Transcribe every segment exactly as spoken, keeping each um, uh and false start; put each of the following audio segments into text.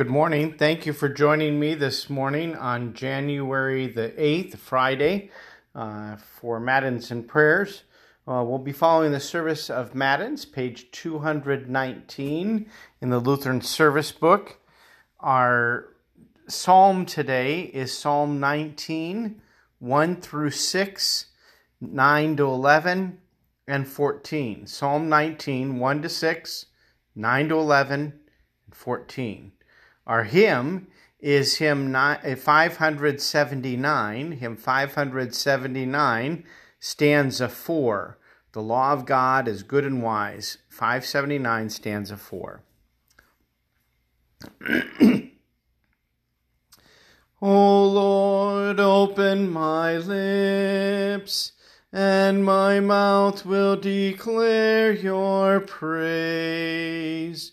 Good morning. Thank you for joining me this morning on January the eighth, Friday, uh, for Matins and Prayers. Uh, we'll be following the service of Matins, page two hundred nineteen in the Lutheran Service Book. Our psalm today is Psalm nineteen, one through six, nine to eleven, and fourteen. Psalm nineteen, one to six, nine to eleven, and fourteen. Our hymn is hymn five seventy-nine, hymn five seventy-nine, stanza four. The law of God is good and wise. five seventy-nine, stanza four. O Lord, open my lips, and my mouth will declare your praise.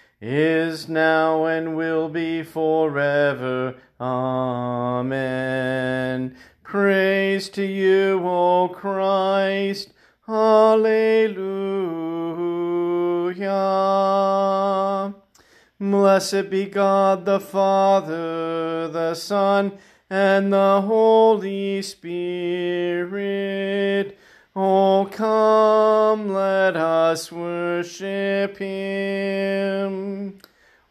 is now, and will be forever. Amen. Praise to you, O Christ. Hallelujah. Blessed be God the Father, the Son, and the Holy Spirit. O come, let us worship him.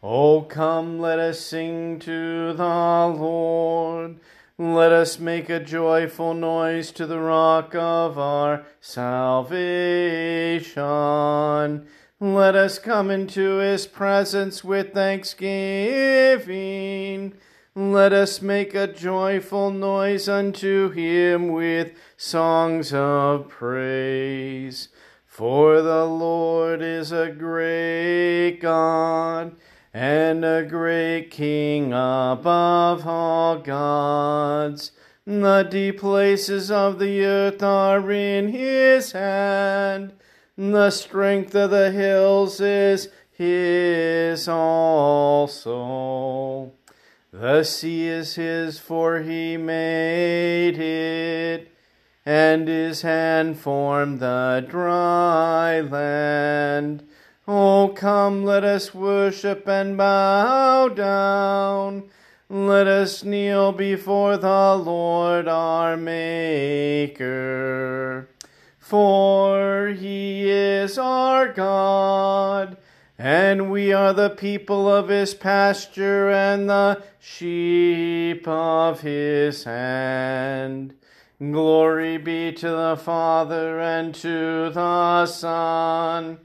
O come, let us sing to the Lord. Let us make a joyful noise to the rock of our salvation. Let us come into his presence with thanksgiving. Let us make a joyful noise unto him with songs of praise. For the Lord is a great God, and a great King above all gods. The deep places of the earth are in his hand. The strength of the hills is his also. The sea is his, for he made it, and his hand formed the dry land. O come, let us worship and bow down. Let us kneel before the Lord our Maker. For he is our God, and we are the people of his pasture and the sheep of his hand. Glory be to the Father, and to the Son,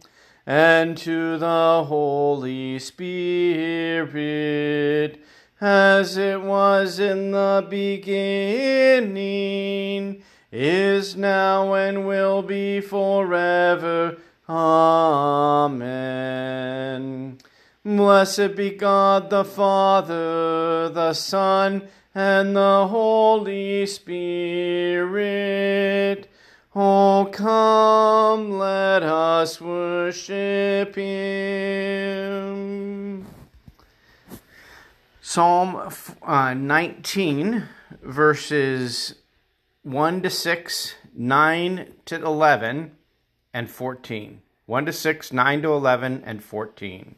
and to the Holy Spirit, as it was in the beginning, is now, and will be forever. Amen. Blessed be God the Father, the Son, and the Holy Spirit. O come, let us worship him. Psalm uh, nineteen, verses one to six, nine to eleven, and fourteen. one to six, nine to eleven, and fourteen.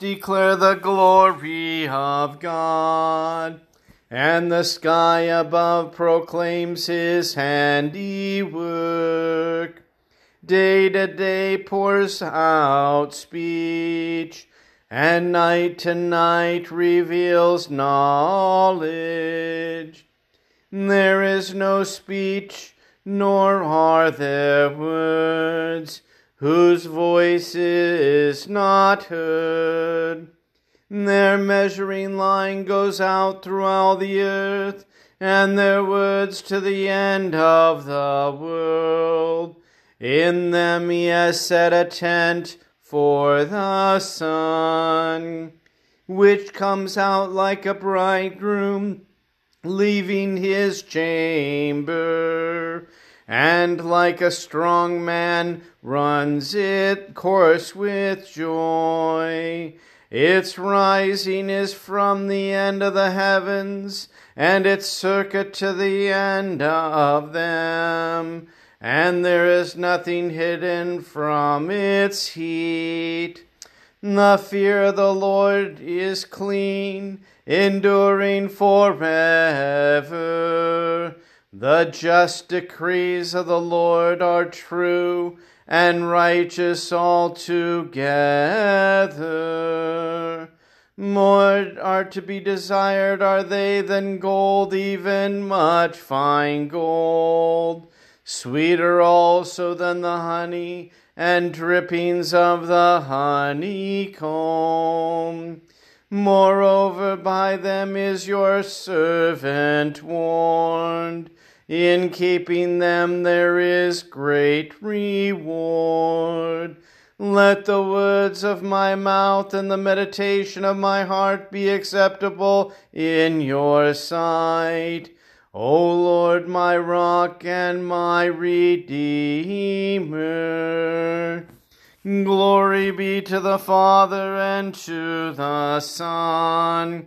Declare the glory of God, and the sky above proclaims his handiwork. Day to day pours out speech, and night to night reveals knowledge. There is no speech, nor are there words, whose voice is not heard. Their measuring line goes out through all the earth, and their words to the end of the world. In them he has set a tent for the sun, which comes out like a bridegroom, leaving his chamber, and like a strong man runs its course with joy. Its rising is from the end of the heavens, and its circuit to the end of them. And there is nothing hidden from its heat. The fear of the Lord is clean, enduring forever. The just decrees of the Lord are true and righteous altogether. More are to be desired are they than gold, even much fine gold. Sweeter also than the honey and drippings of the honeycomb. Moreover, by them is your servant warned. In keeping them there is great reward. Let the words of my mouth and the meditation of my heart be acceptable in your sight, O Lord, my rock and my redeemer. Glory be to the Father, and to the Son,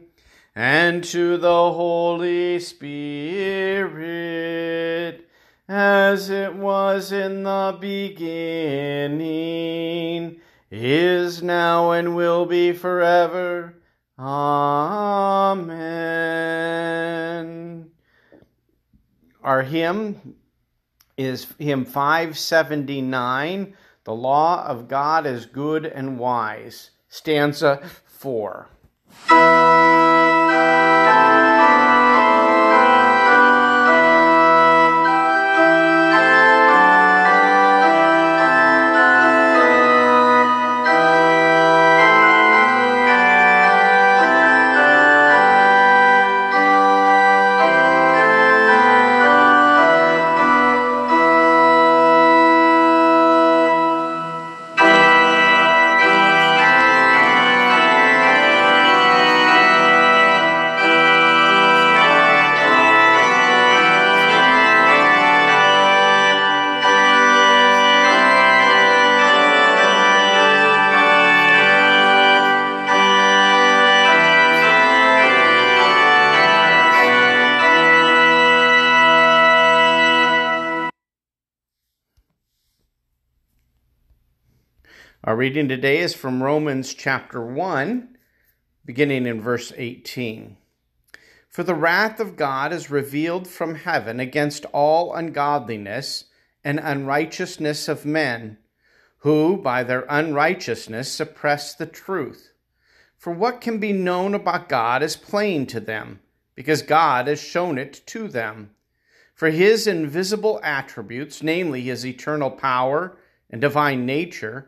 and to the Holy Spirit, as it was in the beginning, is now, and will be forever. Amen. Our hymn is hymn five seventy-nine, The Law of God is Good and Wise, stanza four. Our reading today is from Romans chapter one, beginning in verse eighteen. For the wrath of God is revealed from heaven against all ungodliness and unrighteousness of men, who by their unrighteousness suppress the truth. For what can be known about God is plain to them, because God has shown it to them. For his invisible attributes, namely his eternal power and divine nature,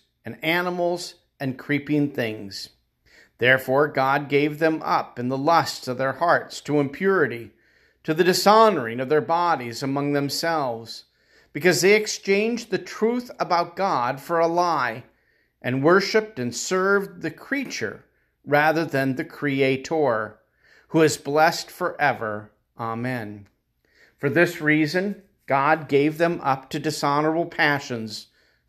and animals, and creeping things. Therefore God gave them up in the lusts of their hearts to impurity, to the dishonoring of their bodies among themselves, because they exchanged the truth about God for a lie, and worshipped and served the creature rather than the Creator, who is blessed forever. Amen. For this reason, God gave them up to dishonorable passions,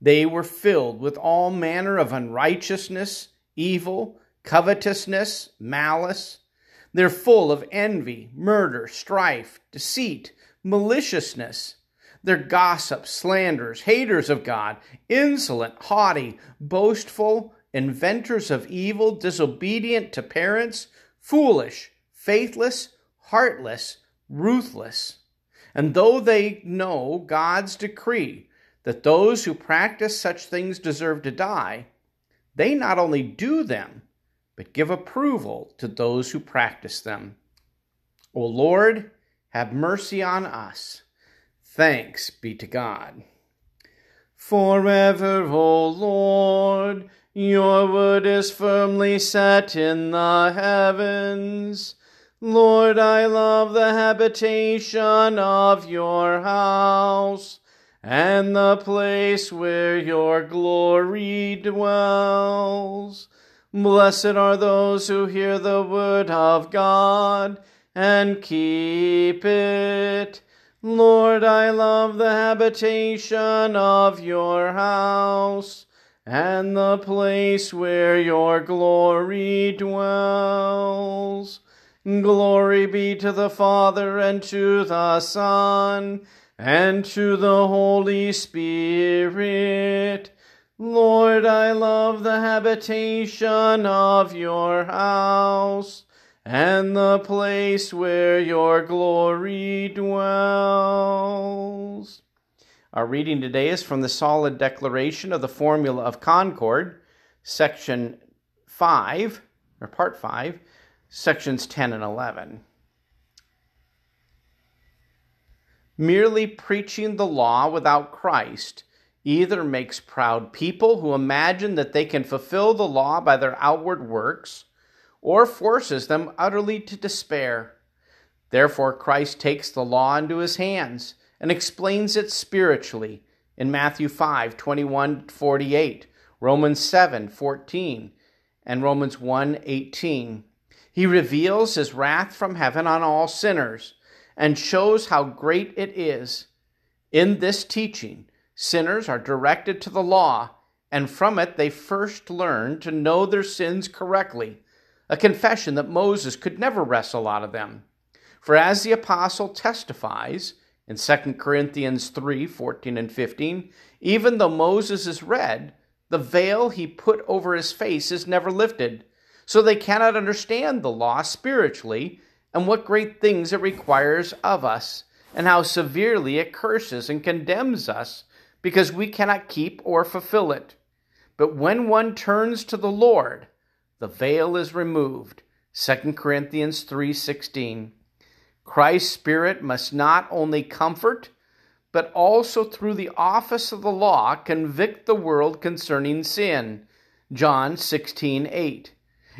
They were filled with all manner of unrighteousness, evil, covetousness, malice. They're full of envy, murder, strife, deceit, maliciousness. They're gossips, slanderers, haters of God, insolent, haughty, boastful, inventors of evil, disobedient to parents, foolish, faithless, heartless, ruthless. And though they know God's decree that those who practice such things deserve to die, they not only do them, but give approval to those who practice them. O Lord, have mercy on us. Thanks be to God. Forever, O Lord, your word is firmly set in the heavens. Lord, I love the habitation of your house, and the place where your glory dwells. Blessed are those who hear the word of God and keep it. Lord, I love the habitation of your house, and the place where your glory dwells. Glory be to the Father, and to the Son, and to the Holy Spirit. Lord, I love the habitation of your house, and the place where your glory dwells. Our reading today is from the Solid Declaration of the Formula of Concord, section five, or part five, sections ten and eleven. Merely preaching the law without Christ either makes proud people who imagine that they can fulfill the law by their outward works, or forces them utterly to despair. Therefore, Christ takes the law into his hands and explains it spiritually in Matthew five, twenty-one to forty-eight, Romans seven, fourteen, and Romans one, eighteen. He reveals his wrath from heaven on all sinners and shows how great it is. In this teaching, sinners are directed to the law, and from it they first learn to know their sins correctly, a confession that Moses could never wrestle out of them. For as the apostle testifies in Second Corinthians three, fourteen and fifteen, even though Moses is read, the veil he put over his face is never lifted, so they cannot understand the law spiritually and what great things it requires of us, and how severely it curses and condemns us because we cannot keep or fulfill it. But when one turns to the Lord, the veil is removed. Second Corinthians three sixteen. Christ's Spirit must not only comfort, but also through the office of the law convict the world concerning sin. John sixteen eight.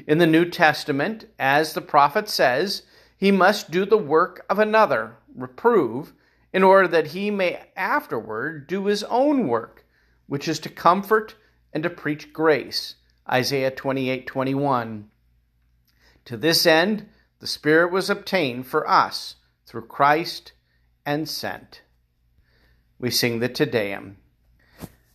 In the New Testament, as the prophet says, he must do the work of another, reprove, in order that he may afterward do his own work, which is to comfort and to preach grace. Isaiah twenty-eight twenty-one. To this end, the Spirit was obtained for us through Christ and sent. We sing the Te Deum.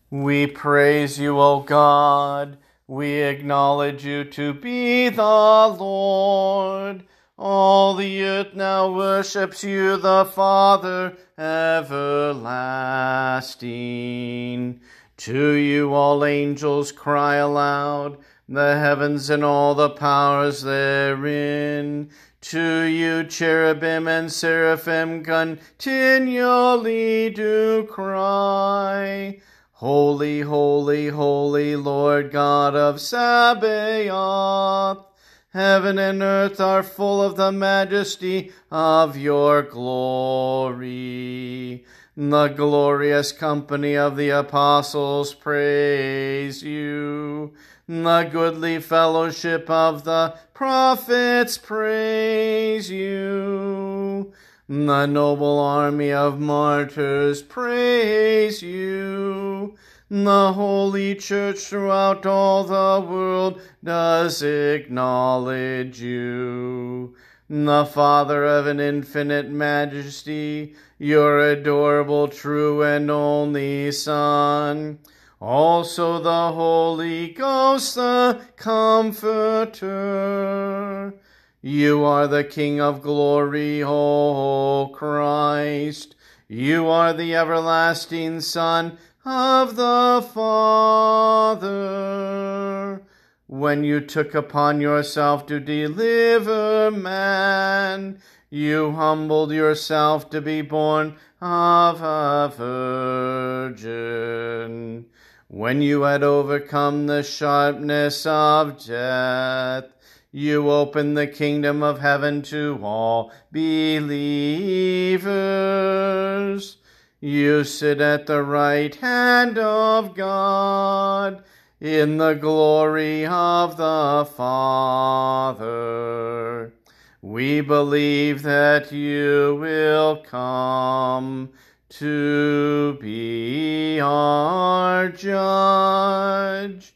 We praise you, O God. We acknowledge you to be the Lord. All the earth now worships you, the Father everlasting. To you all angels cry aloud, the heavens and all the powers therein. To you cherubim and seraphim continually do cry, Holy, holy, holy Lord God of Sabaoth. Heaven and earth are full of the majesty of your glory. The glorious company of the apostles praise you. The goodly fellowship of the prophets praise you. The noble army of martyrs praise you. The Holy Church throughout all the world does acknowledge you. The Father of an infinite majesty, your adorable, true, and only Son, also the Holy Ghost, the Comforter. You are the King of glory, O Christ. You are the everlasting Son of the Father. When you took upon yourself to deliver man, you humbled yourself to be born of a virgin. When you had overcome the sharpness of death, you opened the kingdom of heaven to all believers. You sit at the right hand of God, in the glory of the Father. We believe that you will come to be our judge.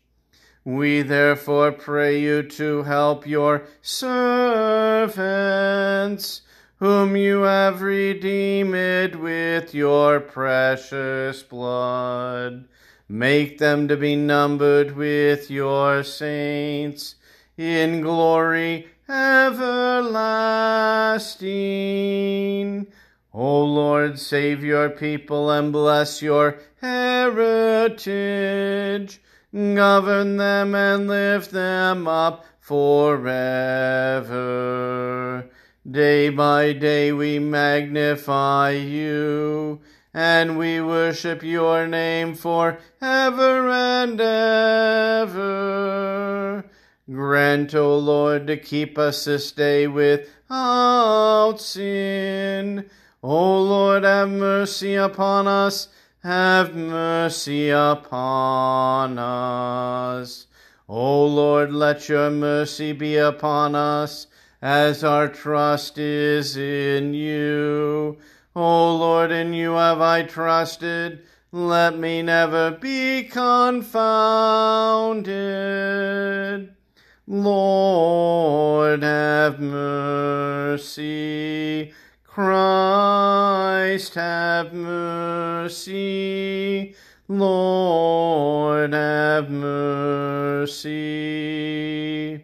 We therefore pray you to help your servants, whom you have redeemed with your precious blood. Make them to be numbered with your saints in glory everlasting. O Lord, save your people and bless your heritage. Govern them and lift them up forever. Day by day we magnify you, and we worship your name forever and ever. Grant, O Lord, to keep us this day without sin. O Lord, have mercy upon us, have mercy upon us. O Lord, let your mercy be upon us, as our trust is in you. O Lord, in you have I trusted, let me never be confounded. Lord, have mercy. Christ, have mercy. Lord, have mercy.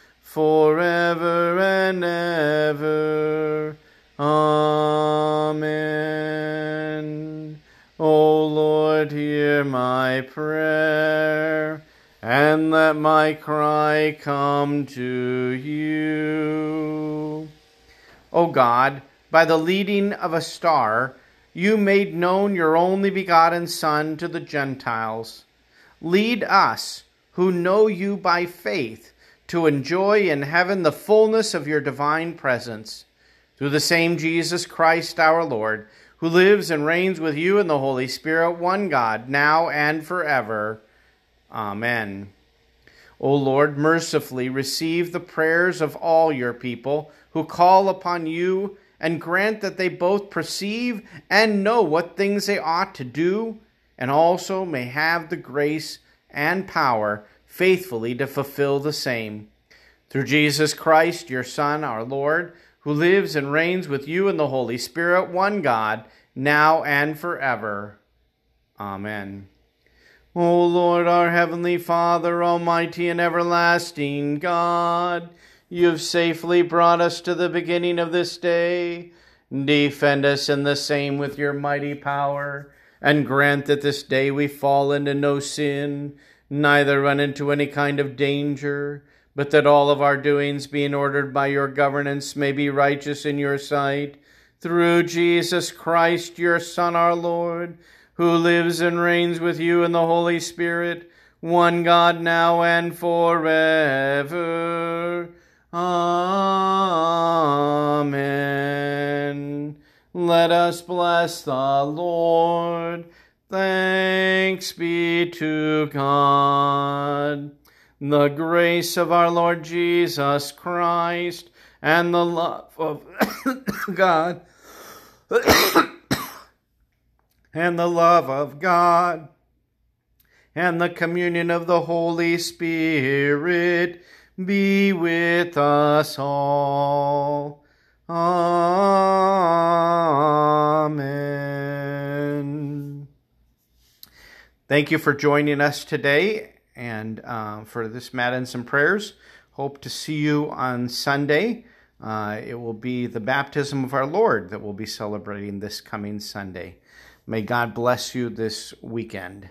forever and ever. Amen. O Lord, hear my prayer, and let my cry come to you. O God, by the leading of a star, you made known your only begotten Son to the Gentiles. Lead us, who know you by faith, to enjoy in heaven the fullness of your divine presence. Through the same Jesus Christ our Lord, who lives and reigns with you in the Holy Spirit, one God, now and forever. Amen. O Lord, mercifully receive the prayers of all your people who call upon you, and grant that they both perceive and know what things they ought to do, and also may have the grace and power faithfully to fulfill the same. Through Jesus Christ, your Son, our Lord, who lives and reigns with you in the Holy Spirit, one God, now and forever. Amen. O Lord, our Heavenly Father, almighty and everlasting God, you have safely brought us to the beginning of this day. Defend us in the same with your mighty power, and grant that this day we fall into no sin, neither run into any kind of danger, but that all of our doings, being ordered by your governance, may be righteous in your sight. Through Jesus Christ, your Son, our Lord, who lives and reigns with you in the Holy Spirit, one God, now and forever. Amen. Let us bless the Lord. Thanks be to God. The grace of our Lord Jesus Christ and the love of God and the love of God and the communion of the Holy Spirit be with us all. Amen. Thank you for joining us today and uh, for this Matins and prayers. Hope to see you on Sunday. Uh, it will be the baptism of our Lord that we'll be celebrating this coming Sunday. May God bless you this weekend.